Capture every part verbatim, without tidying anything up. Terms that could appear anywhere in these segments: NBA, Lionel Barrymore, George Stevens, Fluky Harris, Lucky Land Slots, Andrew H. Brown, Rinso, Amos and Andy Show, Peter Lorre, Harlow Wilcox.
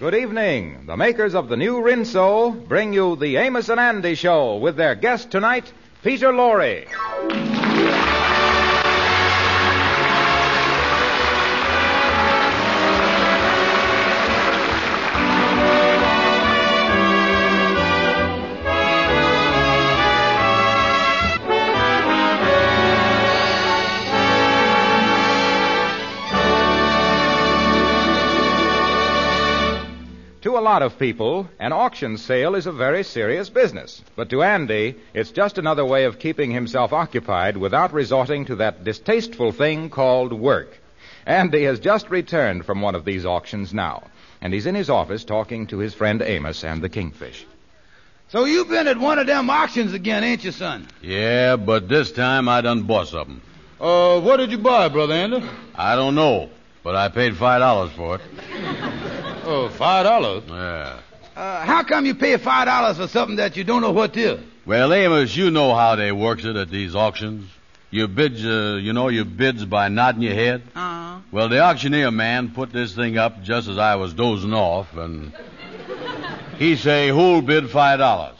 Good evening. The makers of the new Rinso bring you the Amos and Andy Show with their guest tonight, Peter Lorre. To a lot of people, an auction sale is a very serious business. But to Andy, it's just another way of keeping himself occupied without resorting to that distasteful thing called work. Andy has just returned from one of these auctions now, and he's in his office talking to his friend Amos and the Kingfish. So you've been at one of them auctions again, ain't you, son? Yeah, but this time I done bought something. Uh, what did you buy, Brother Andy? I don't know, but I paid five dollars for it. Oh, five dollars? Yeah. Uh, how come you pay five dollars for something that you don't know what is? Well, Amos, you know how they works it at these auctions. You bid, uh, you know, your bids by nodding your head. Uh-huh. Well, the auctioneer man put this thing up just as I was dozing off, and he say, "Who'll bid five dollars?"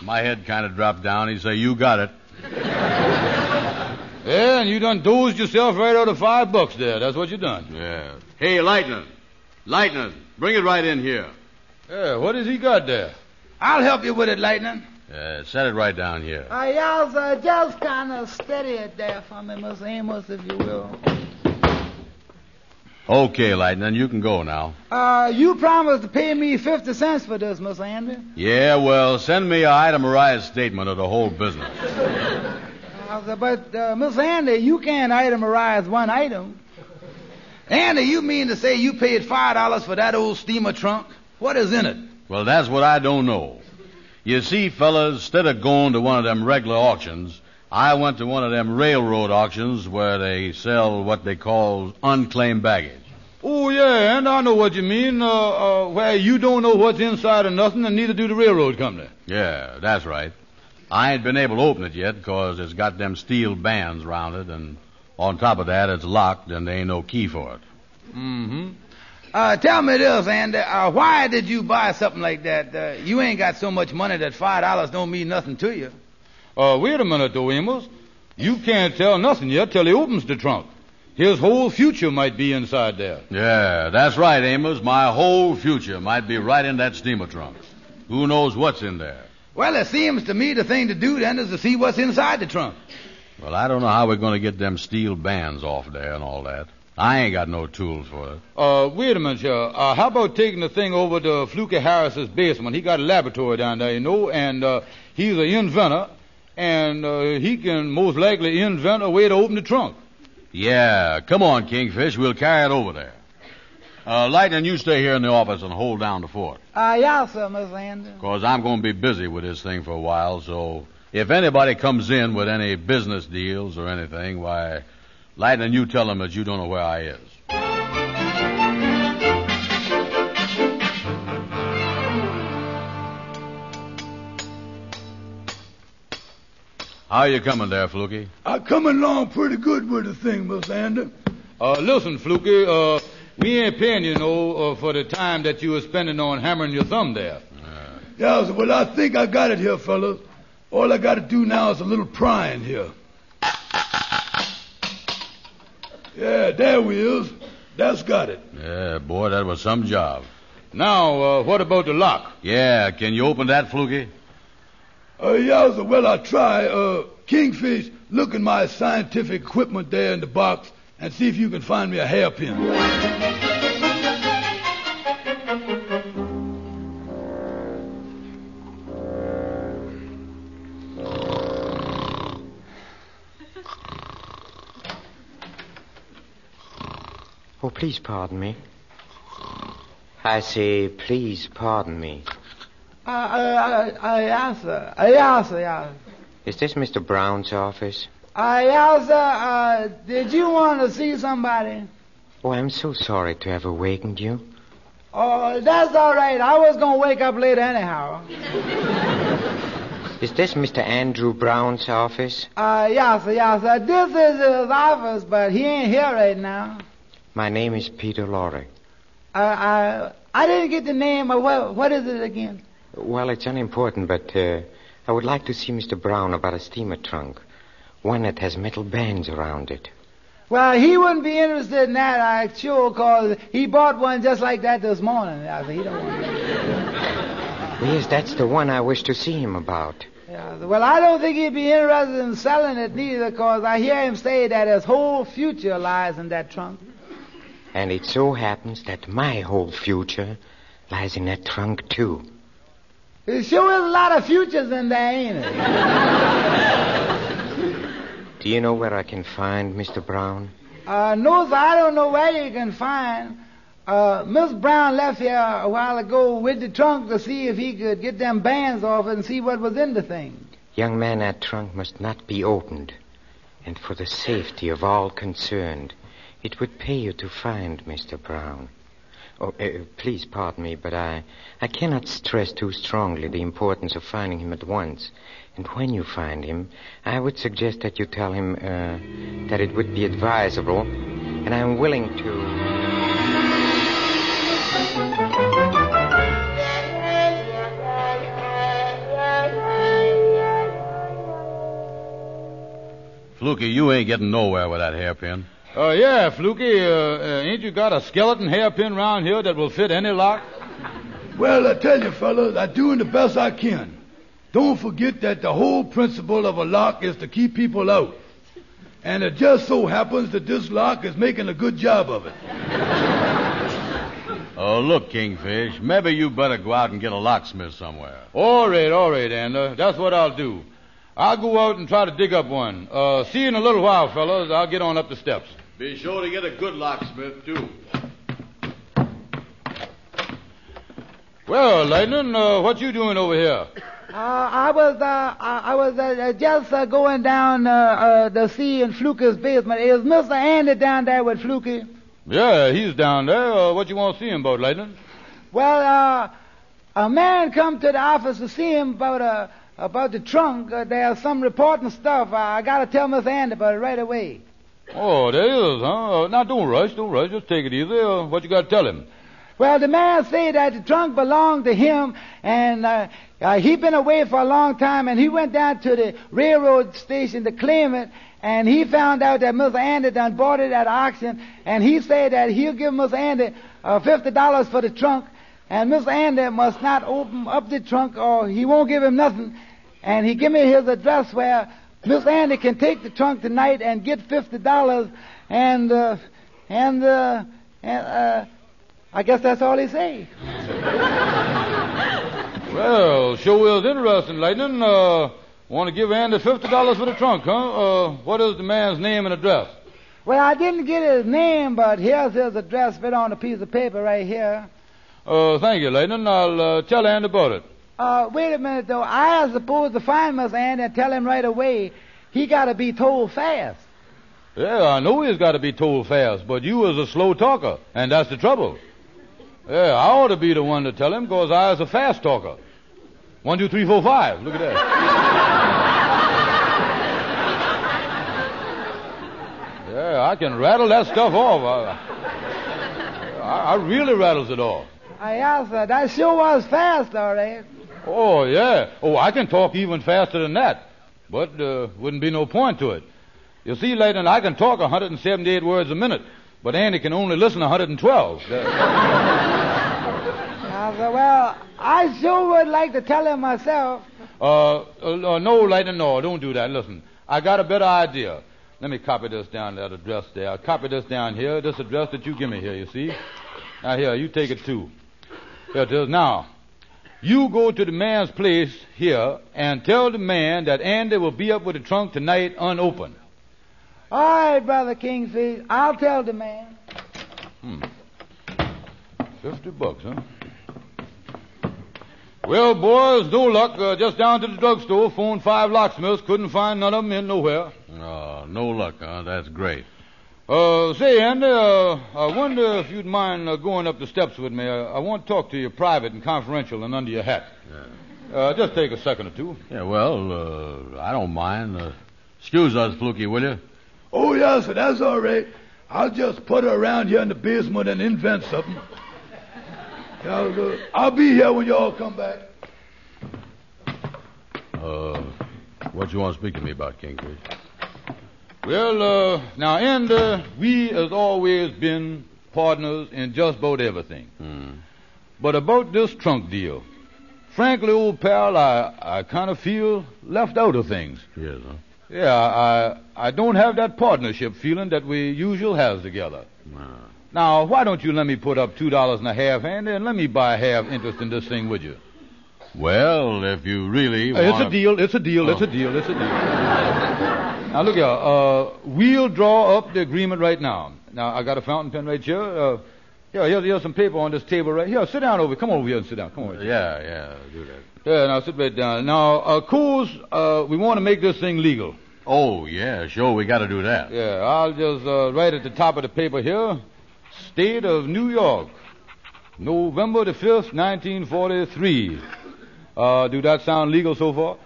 My head kind of dropped down. He say, "You got it." Yeah, and you done dozed yourself right out of five bucks there. That's what you done. Yeah. Hey, Lightning. Lightning, bring it right in here. Yeah, what has he got there? I'll help you with it, Lightning. Yeah, set it right down here. Uh, y'all uh, just kind of steady it there for me, Miss Amos, if you will. Okay, Lightning, you can go now. Uh, you promised to pay me fifty cents for this, Miss Andy. Yeah, well, send me an itemized statement of the whole business. uh, but, uh, Miss Andy, you can't itemize one item. Andy, you mean to say you paid five dollars for that old steamer trunk? What is in it? Well, that's what I don't know. You see, fellas, instead of going to one of them regular auctions, I went to one of them railroad auctions where they sell what they call unclaimed baggage. Oh, yeah, and I know what you mean, uh, uh, where you don't know what's inside or nothing, and neither do the railroad company. Yeah, that's right. I ain't been able to open it yet because it's got them steel bands round it, and on top of that, it's locked, and there ain't no key for it. Mm-hmm. Uh, tell me this, Andy. Uh, why did you buy something like that? Uh, you ain't got so much money that five dollars don't mean nothing to you. Uh, wait a minute, though, Amos. You can't tell nothing yet till he opens the trunk. His whole future might be inside there. Yeah, that's right, Amos. My whole future might be right in that steamer trunk. Who knows what's in there? Well, it seems to me the thing to do, then, is to see what's inside the trunk. Well, I don't know how we're going to get them steel bands off there and all that. I ain't got no tools for it. Uh, wait a minute, Sheriff. Uh, how about taking the thing over to Fluky Harris's basement? He got a laboratory down there, you know, and uh, he's an inventor, and uh, he can most likely invent a way to open the trunk. Yeah, come on, Kingfish. We'll carry it over there. Uh, Lightning, you stay here in the office and hold down the fort. Uh, yeah, sir, Mister Anderson. Because I'm going to be busy with this thing for a while, so if anybody comes in with any business deals or anything, why, Lightning, you tell them that you don't know where I is. How you coming there, Fluky? I'm coming along pretty good with the thing, Miss Andy. Uh, listen, Fluky, uh, we ain't paying you, no, uh, for the time that you were spending on hammering your thumb there. Uh. Yeah, well, I think I got it here, fellas. All I got to do now is a little prying here. Yeah, there we is. That's got it. Yeah, boy, that was some job. Now, uh, what about the lock? Yeah, can you open that, Fluky? Uh, yeah, so, well, I try. Uh, Kingfish, look in my scientific equipment there in the box and see if you can find me a hairpin. Oh, please pardon me. I say, please pardon me. Uh, uh, uh, yes, uh, yes, yes. Is this Mister Brown's office? Uh, yes, uh, uh, did you want to see somebody? Oh, I'm so sorry to have awakened you. Oh, that's all right. I was going to wake up later anyhow. Is this Mister Andrew Brown's office? Uh, yes, yes. Uh, this is his office, but he ain't here right now. My name is Peter Lorre. Uh, I, I didn't get the name. Of what, what is it again? Well, it's unimportant, but uh, I would like to see Mister Brown about a steamer trunk. One that has metal bands around it. Well, he wouldn't be interested in that, I'm sure, because he bought one just like that this morning. I said, he don't want that. Well, yes, that's the one I wish to see him about. Yeah, well, I don't think he'd be interested in selling it neither, because I hear him say that his whole future lies in that trunk. And it so happens that my whole future lies in that trunk, too. There sure is a lot of futures in there, ain't it? Do you know where I can find Mister Brown? Uh, no, sir, I don't know where you can find. Uh, Miss Brown left here a while ago with the trunk to see if he could get them bands off and see what was in the thing. Young man, that trunk must not be opened. And for the safety of all concerned, it would pay you to find Mister Brown. Oh, uh, please pardon me, but I, I cannot stress too strongly the importance of finding him at once. And when you find him, I would suggest that you tell him uh, that it would be advisable, and I'm willing to... Fluky, you ain't getting nowhere with that hairpin. Uh, yeah, Fluky, uh, uh, ain't you got a skeleton hairpin round here that will fit any lock? Well, I tell you, fellas, I'm doing the best I can. Don't forget that the whole principle of a lock is to keep people out. And it just so happens that this lock is making a good job of it. Oh, look, Kingfish, maybe you better go out and get a locksmith somewhere. All right, all right, Ander. That's what I'll do. I'll go out and try to dig up one. Uh, see you in a little while, fellas. I'll get on up the steps. Be sure to get a good locksmith, too. Well, Lightning, uh, what you doing over here? Uh, I was, uh, I was uh, just uh, going down uh, uh, to see in Fluky's basement. Is Mister Andy down there with Fluky? Yeah, he's down there. Uh, what you want to see him about, Lightning? Well, uh, a man come to the office to see him about a... About the trunk, uh, there's some reporting stuff. Uh, I got to tell Miss Andy about it right away. Oh, there is, huh? Uh, now, don't rush, don't rush. Just take it easy. Uh, what you got to tell him? Well, the man said that the trunk belonged to him, and uh, uh, he'd been away for a long time, and he went down to the railroad station to claim it, and he found out that Miss Andy done bought it at auction, and he said that he'll give Miss Andy uh, fifty dollars for the trunk, and Miss Andy must not open up the trunk or he won't give him nothing. And he give me his address where Miss Andy can take the trunk tonight and get fifty dollars. And, uh, and, uh, and, uh, I guess that's all he say. Well, sure is interesting, Lightning. Uh, want to give Andy fifty dollars for the trunk, huh? Uh, what is the man's name and address? Well, I didn't get his name, but here's his address fit on a piece of paper right here. Uh, thank you, Lightning. I'll, uh, tell Andy about it. Uh, wait a minute, though. I was supposed to find Miss Andy and tell him right away. He got to be told fast. Yeah, I know he's got to be told fast, but you is a slow talker, and that's the trouble. Yeah, I ought to be the one to tell him, because I is a fast talker. One, two, three, four, five. Look at that. Yeah, I can rattle that stuff off. I, I, I really rattles it off. I asked her. That sure was fast, all right. Oh, yeah. Oh, I can talk even faster than that. But uh, wouldn't be no point to it. You see, Leighton, I can talk one hundred seventy-eight words a minute, but Andy can only listen one hundred twelve. I said, well, I sure would like to tell him myself. Uh, uh, no, Leighton, no, don't do that. Listen, I got a better idea. Let me copy this down, that address there. I'll copy this down here, this address that you give me here, you see. Now, here, you take it, too. Here it is. Now, you go to the man's place here and tell the man that Andy will be up with the trunk tonight unopened. All right, Brother Kingfish. I'll tell the man. Hmm. Fifty bucks, huh? Well, boys, no luck. Uh, just down to the drugstore, phoned five locksmiths. Couldn't find none of them in nowhere. Oh, no luck, huh? That's great. Uh, say, Andy, uh, I wonder if you'd mind uh, going up the steps with me. I, I want to talk to you private and confidential and under your hat. Yeah. Uh, just take a second or two. Yeah, well, uh, I don't mind. Uh, excuse us, Fluky, will you? Oh, yes, sir, that's all right. I'll just put her around here in the basement and invent something. I'll be here when you all come back. Uh, what you want to speak to me about, Kingfish? Well, uh, now, Andy, uh, we has always been partners in just about everything. Mm. But about this trunk deal, frankly, old pal, I, I kind of feel left out of things. Yes, huh? Yeah, I I don't have that partnership feeling that we usual has together. Nah. Now, why don't you let me put up two dollars and a half, Andy, and let me buy half interest in this thing, would you? Well, if you really want... Uh, it's a deal, it's a deal, oh. it's a deal, it's a deal. Now, look here, uh, we'll draw up the agreement right now. Now, I got a fountain pen right here. Uh, yeah, here's, here's some paper on this table right here. Sit down over Come over here and sit down. Come over here. Yeah, yeah, do that. Yeah, now sit right down. Now, of course, uh, we want to make this thing legal. Oh, yeah, sure, we got to do that. Yeah, I'll just uh, write at the top of the paper here, State of New York, November the fifth, nineteen forty-three. Uh, do that sound legal so far?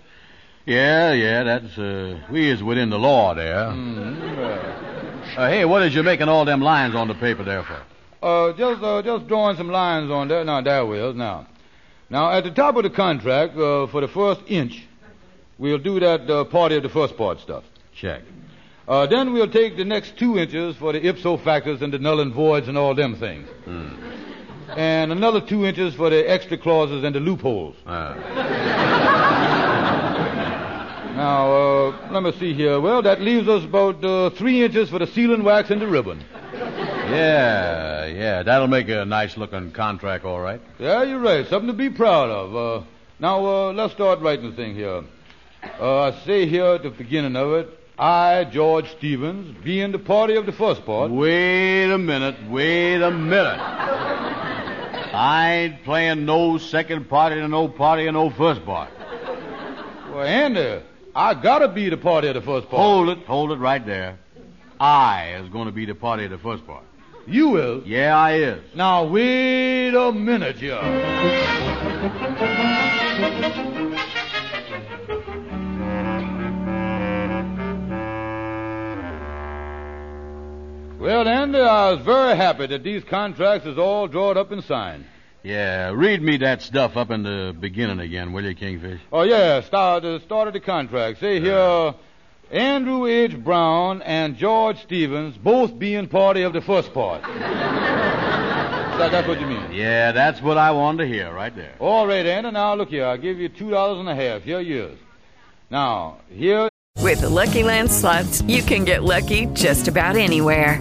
Yeah, yeah, that's, uh, we is within the law there. Mm-hmm, yeah. uh, hey, what is you making all them lines on the paper there for? Uh, just, uh, just drawing some lines on there. Now, there we is, now. Now, at the top of the contract, uh, for the first inch, we'll do that uh, part of the first part stuff. Check. Uh, then we'll take the next two inches for the ipso factors and the null and voids and all them things. Mm. And another two inches for the extra clauses and the loopholes. Uh. Now, uh, let me see here. Well, that leaves us about uh, three inches for the sealing wax and the ribbon. Yeah, yeah, that'll make a nice-looking contract, all right. Yeah, you're right. Something to be proud of. Uh, now, uh, let's start writing the thing here. Uh, I say here at the beginning of it, I, George Stevens, being the party of the first part... Wait a minute, wait a minute. I ain't playing no second party to no party and no first part. Well, Andy, I gotta be the party of the first part. Hold it, hold it right there. I is gonna be the party of the first part. You will? Yeah, I is. Now, wait a minute, you. Well, Andy, I was very happy that these contracts is all drawn up and signed. Yeah, read me that stuff up in the beginning again, will you, Kingfish? Oh, yeah, start, uh, started the contract. Say here, uh, Andrew H. Brown and George Stevens both being party of the first part. That, that's what you mean? Yeah, that's what I wanted to hear right there. All right, Andy, now look here. I'll give you two dollars and a half. Here you is. Now, here... With the Lucky Land Slots, you can get lucky just about anywhere.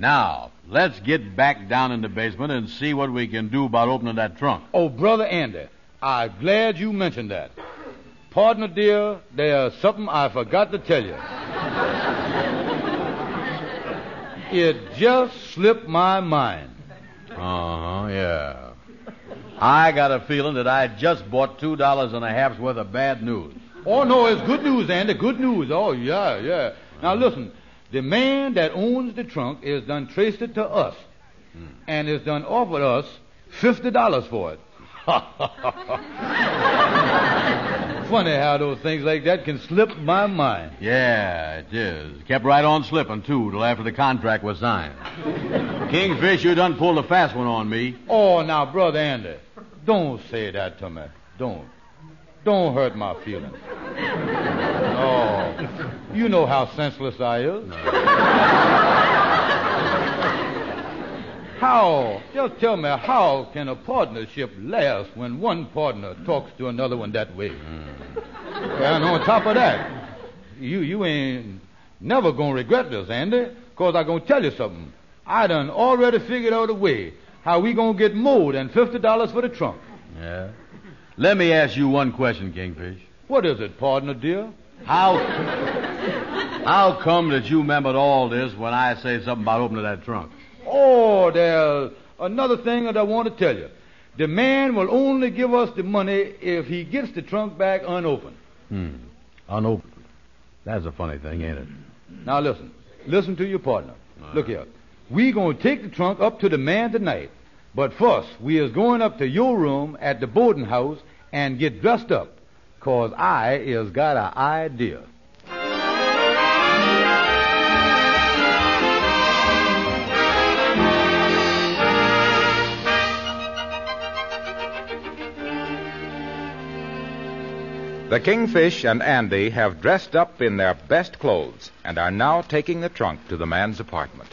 Now, let's get back down in the basement and see what we can do about opening that trunk. Oh, Brother Andy, I'm glad you mentioned that. Partner, dear, there's something I forgot to tell you. It just slipped my mind. Uh-huh, yeah. I got a feeling that I just bought two dollars and a half's worth of bad news. Oh, no, it's good news, Andy, good news. Oh, yeah, yeah. Now, listen. The man that owns the trunk is done traced it to us mm. and is done offered us fifty dollars for it. Funny how those things like that can slip my mind. Yeah, it is. Kept right on slipping, too, till after the contract was signed. Kingfish, you done pulled a fast one on me. Oh, now, Brother Andy, don't say that to me. Don't. Don't hurt my feelings. Oh, you know how senseless I is. No. How? Just tell me, how can a partnership last when one partner talks to another one that way? Mm. And on top of that, you you ain't never going to regret this, Andy, because I'm going to tell you something. I done already figured out a way how we going to get more than fifty dollars for the trunk. Yeah? Let me ask you one question, Kingfish. What is it, partner, dear? How, how come that you remembered all this when I say something about opening that trunk? Oh, there's another thing that I want to tell you. The man will only give us the money if he gets the trunk back unopened. Hmm. Unopened. That's a funny thing, ain't it? Now listen. Listen to your partner. Uh-huh. Look here. We going to take the trunk up to the man tonight. But first, we is going up to your room at the boarding house and get dressed up. Because I is got an idea. The Kingfish and Andy have dressed up in their best clothes and are now taking the trunk to the man's apartment.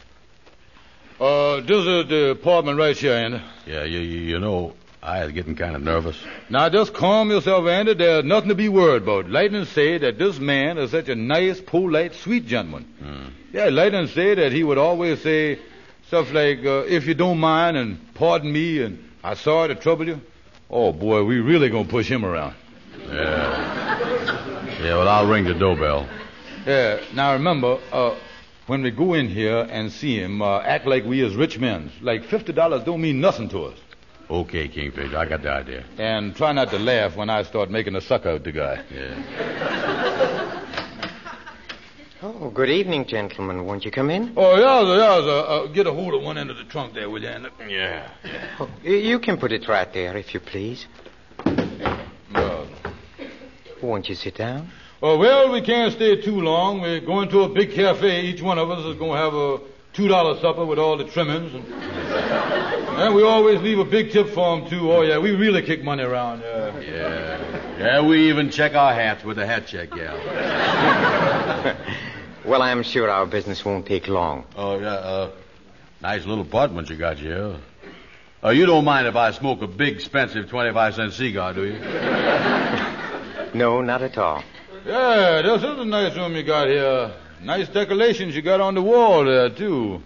Uh, this is the apartment right here, Andy. Yeah, you, you know, I was getting kind of nervous. Now, just calm yourself, Andy. There's nothing to be worried about. Lightning said that this man is such a nice, polite, sweet gentleman. Mm. Yeah, Lightning said that he would always say stuff like, uh, if you don't mind and pardon me and I'm sorry to trouble you. Oh, boy, we really going to push him around. Yeah. Yeah, well, I'll ring the doorbell. Yeah. Now, remember, uh, when we go in here and see him, uh, act like we is rich men. Like fifty dollars don't mean nothing to us. Okay, Kingfish, I got the idea. And try not to laugh when I start making a sucker out the guy. Yeah. Oh, good evening, gentlemen. Won't you come in? Oh, yeah, yeah. Uh, get a hold of one end of the trunk there, will you, Andy? Yeah. yeah. Oh, you can put it right there, if you please. Won't you sit down? Oh, well, we can't stay too long. We're going to a big cafe. Each one of us is going to have a two dollar supper with all the trimmings. And, and we always leave a big tip for them, too. Oh, yeah, we really kick money around. Yeah. Yeah, yeah we even check our hats with a hat check, yeah. Well, I'm sure our business won't take long. Oh, yeah, uh, nice little apartment you got here. Uh, you don't mind if I smoke a big, expensive twenty-five cent cigar, do you? No, not at all. Yeah, this is a nice room you got here. Nice decorations you got on the wall there, too.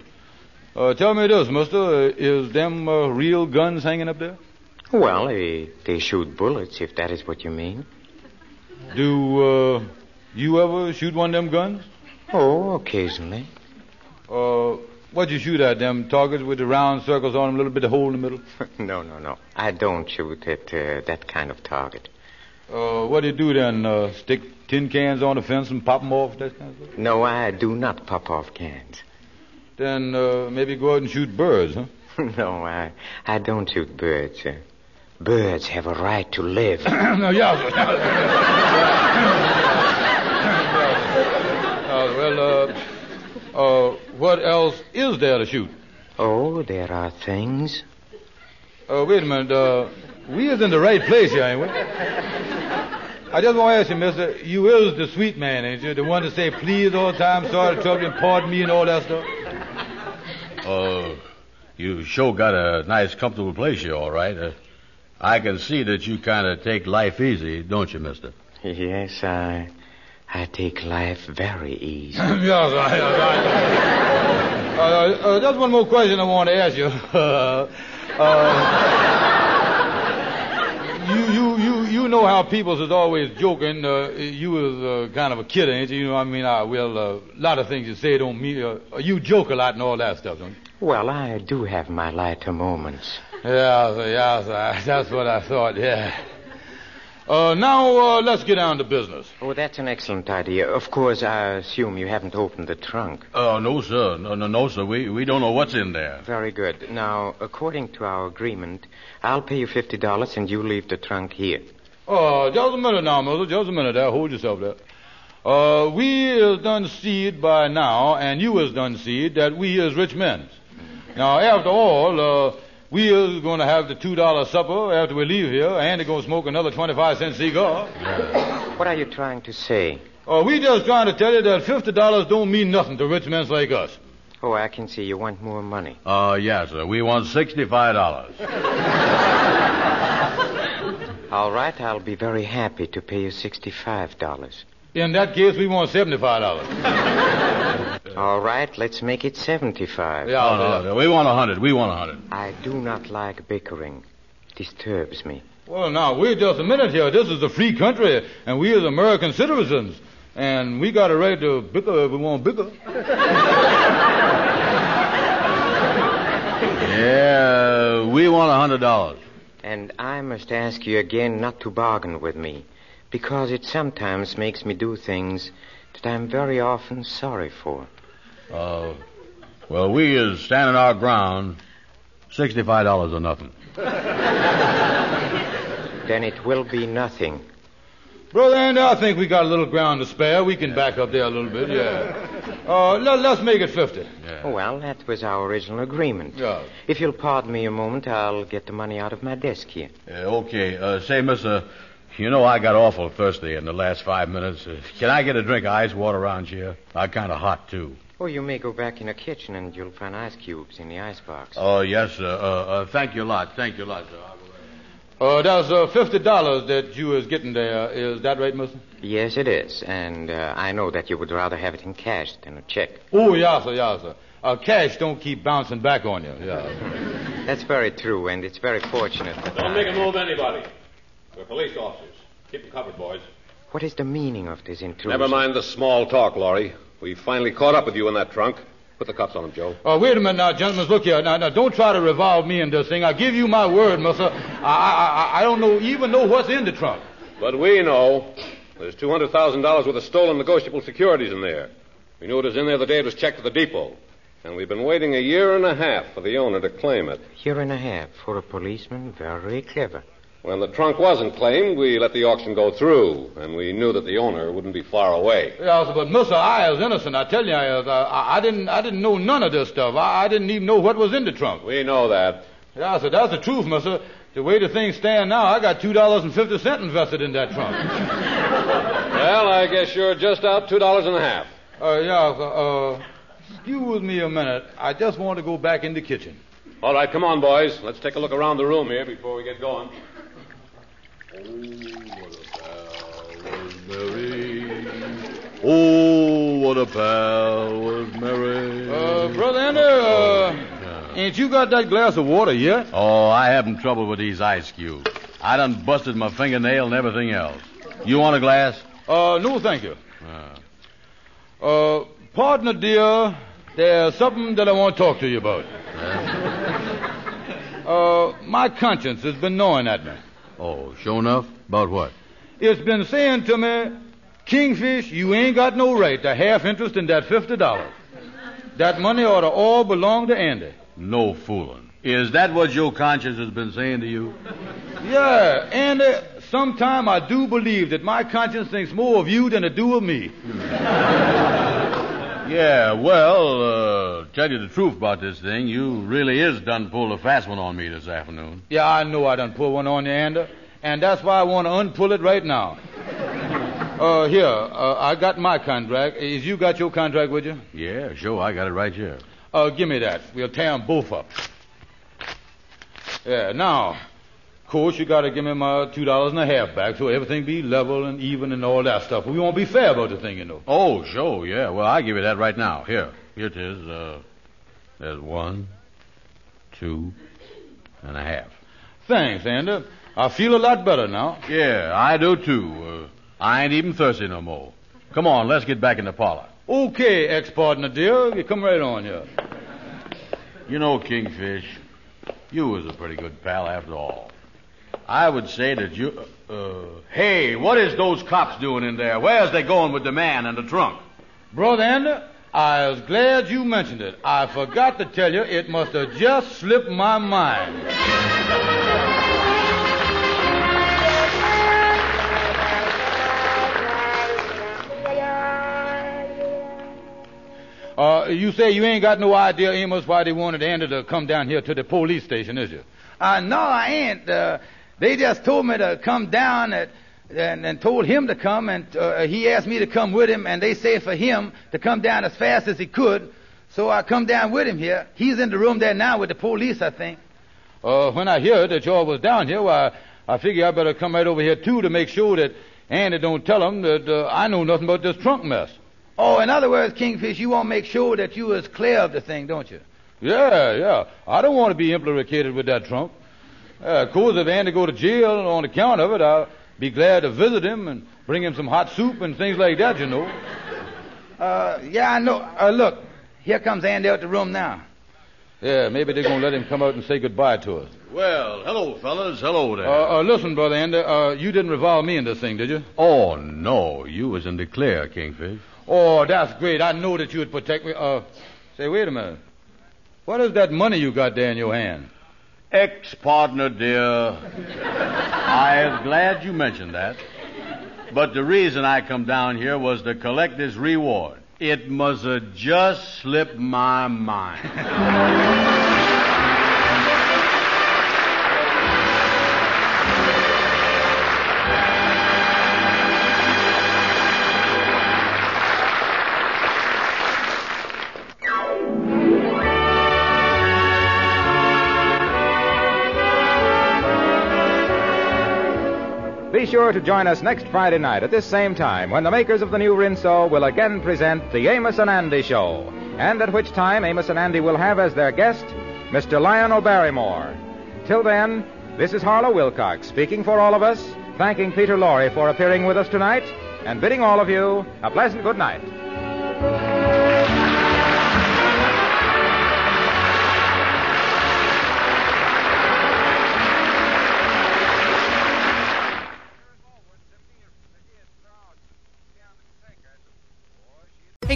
Uh, tell me this, mister. Is them uh, real guns hanging up there? Well, they, they shoot bullets, if that is what you mean. Do uh, you ever shoot one of them guns? Oh, occasionally. Uh, what'd you shoot at, them targets with the round circles on them, a little bit of hole in the middle? no, no, no. I don't shoot at uh, that kind of target. Uh, what do you do then? Uh, stick tin cans on the fence and pop them off? That kind of thing? No, I do not pop off cans. Then uh, maybe go out and shoot birds, huh? no, I I don't shoot birds. Uh, birds have a right to live. no, yeah. uh, well, uh, uh, what else is there to shoot? Oh, there are things. Uh, wait a minute. Uh, we is in the right place here, ain't we? I just want to ask you, mister, you is the sweet man, ain't you? The one to say please all the time, sorry to trouble you, pardon me and all that stuff? Uh, you sure got a nice, comfortable place here, all right. Uh, I can see that you kind of take life easy, don't you, mister? Yes, I I take life very easy. yes, I, I, I, uh, uh, That's one more question I want to ask you. Uh... uh You, you, you, you know how people is always joking. Uh, you was uh, kind of a kid, ain't you? You know, I mean, I, well, a uh, lot of things you say don't mean. Uh, you joke a lot and all that stuff, don't you? Well, I do have my lighter moments. Yeah, yeah, that's what I thought. Yeah. Uh, now uh, let's get down to business. Oh, that's an excellent idea. Of course, I assume you haven't opened the trunk. Oh, uh, no, sir. No, no, no, sir. We we don't know what's in there. Very good. Now, according to our agreement, I'll pay you fifty dollars and you leave the trunk here. Oh, just a minute now, mister. Just a minute there. Hold yourself there. Uh, we is done seed by now, and you is done seed that we is rich men. Now, after all, uh, we is going to have the two dollar supper after we leave here. Andy going to smoke another twenty-five cent cigar. Yeah. What are you trying to say? Oh, we just trying to tell you that fifty dollars don't mean nothing to rich men like us. Oh, I can see you want more money. Uh, yes, sir. We want sixty-five dollars. All right, I'll be very happy to pay you sixty-five dollars. In that case, we want seventy-five dollars. All right, let's make it seventy-five dollars. Yeah, no, no, we want one hundred dollars. We want one hundred dollars. I do not like bickering. It disturbs me. Well, now, wait just a minute here. This is a free country, and we as American citizens, and we got a right to bicker if we want bicker. Yeah, we want one hundred dollars. And I must ask you again not to bargain with me, because it sometimes makes me do things that I'm very often sorry for. Uh, well, we is standing our ground, sixty-five dollars or nothing. Then it will be nothing. Brother Andy, I think we got a little ground to spare. We can yeah. back up there a little bit, yeah. Uh, let, let's make it fifty. Yeah. Well, that was our original agreement. Yeah. If you'll pardon me a moment, I'll get the money out of my desk here. Yeah, okay. Uh, say, mister... You know, I got awful thirsty in the last five minutes. Uh, can I get a drink of ice water around here? I'm kind of hot, too. Oh, you may go back in the kitchen, and you'll find ice cubes in the icebox. Oh, yes, sir. Uh, uh, thank you a lot. Thank you a lot, sir. Uh, that's uh, fifty dollars that you is getting there. Is that right, mister? Yes, it is. And uh, I know that you would rather have it in cash than a check. Oh, yes, sir, yes, sir. Uh, cash don't keep bouncing back on you. Yeah. That's very true, and it's very fortunate. Don't make a move, anybody. We're police officers. Keep them covered, boys. What is the meaning of this intrusion? Never mind the small talk, Lorre. We finally caught up with you in that trunk. Put the cuffs on him, Joe. Oh, uh, wait a minute now, gentlemen. Look here. Now, now, don't try to revolve me in this thing. I give you my word, mister. I, I, I don't know, even know what's in the trunk. But we know. There's two hundred thousand dollars worth of stolen negotiable securities in there. We knew it was in there the day it was checked at the depot. And we've been waiting a year and a half for the owner to claim it. Year and a half for a policeman? Very clever. When the trunk wasn't claimed, we let the auction go through, and we knew that the owner wouldn't be far away. Yes, but mister, I was innocent. I tell you, I, I, I didn't I didn't know none of this stuff. I, I didn't even know what was in the trunk. We know that. Yes, sir, that's the truth, mister. The way the things stand now, I got two dollars and fifty cents invested in that trunk. Well, I guess you're just out two dollars and a half. Uh, yeah, sir, uh, excuse me a minute. I just want to go back in the kitchen. All right, come on, boys. Let's take a look around the room here before we get going. Oh, what a pal was Mary. Oh, what a pal was Mary. Uh, Brother Andy, uh, ain't you got that glass of water yet? Oh, I having trouble with these ice cubes. I done busted my fingernail and everything else. You want a glass? Uh, no, thank you. Uh, uh partner, dear, there's something that I want to talk to you about. Uh, my conscience has been gnawing at me. Oh, sure enough? About what? It's been saying to me, Kingfish, you ain't got no right to half interest in that fifty dollars. That money ought to all belong to Andy. No fooling. Is that what your conscience has been saying to you? Yeah, Andy, sometime I do believe that my conscience thinks more of you than it do of me. Yeah, well, uh, tell you the truth about this thing, you really is done pulled a fast one on me this afternoon. Yeah, I know I done pulled one on you, Andy, and that's why I want to unpull it right now. Uh, here, uh, I got my contract. Is you got your contract with you? Yeah, sure, I got it right here. Uh, give me that. We'll tear them both up. Yeah, now, of course, you got to give me my two dollars and a half back so everything be level and even and all that stuff. We want to be fair about the thing, you know. Oh, sure, yeah. Well, I'll give you that right now. Here. Here it is. Uh, there's one, two, and a half. Thanks, Andy. I feel a lot better now. Yeah, I do, too. Uh, I ain't even thirsty no more. Come on, let's get back in the parlor. Okay, ex-partner, dear. You come right on here. You know, Kingfish, you was a pretty good pal after all. I would say that you... Uh, uh, hey, what is those cops doing in there? Where's they going with the man and the trunk? Brother Andy, I was glad you mentioned it. I forgot to tell you, it must have just slipped my mind. Uh, you say you ain't got no idea, Amos, why they wanted Andy to come down here to the police station, is you? Uh, no, I ain't, uh... They just told me to come down at, and, and told him to come, and uh, he asked me to come with him, and they said for him to come down as fast as he could. So I come down with him here. He's in the room there now with the police, I think. Uh, when I heard that y'all was down here, well, I, I figure I better come right over here, too, to make sure that Andy don't tell him that uh, I know nothing about this trunk mess. Oh, in other words, Kingfish, you want to make sure that you was clear of the thing, don't you? Yeah, yeah. I don't want to be implicated with that trunk. Uh, of course, if Andy go to jail on account of it, I'll be glad to visit him and bring him some hot soup and things like that, you know. Uh, yeah, I know. Uh, look, here comes Andy out the room now. Yeah, maybe they're going to let him come out and say goodbye to us. Well, hello, fellas. Hello there. Uh, uh, listen, Brother Andy, uh, you didn't revile me in this thing, did you? Oh, no. You was in the clear, Kingfish. Oh, that's great. I know that you would protect me. Uh, say, wait a minute. What is that money you got there in your hand? Ex-partner, dear. I am glad you mentioned that. But the reason I come down here was to collect this reward. It must have just slipped my mind. Be sure to join us next Friday night at this same time when the makers of the new Rinso will again present the Amos and Andy Show, and at which time Amos and Andy will have as their guest Mister Lionel Barrymore. Till then, this is Harlow Wilcox speaking for all of us, thanking Peter Lorre for appearing with us tonight, and bidding all of you a pleasant good night. Hey,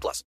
plus.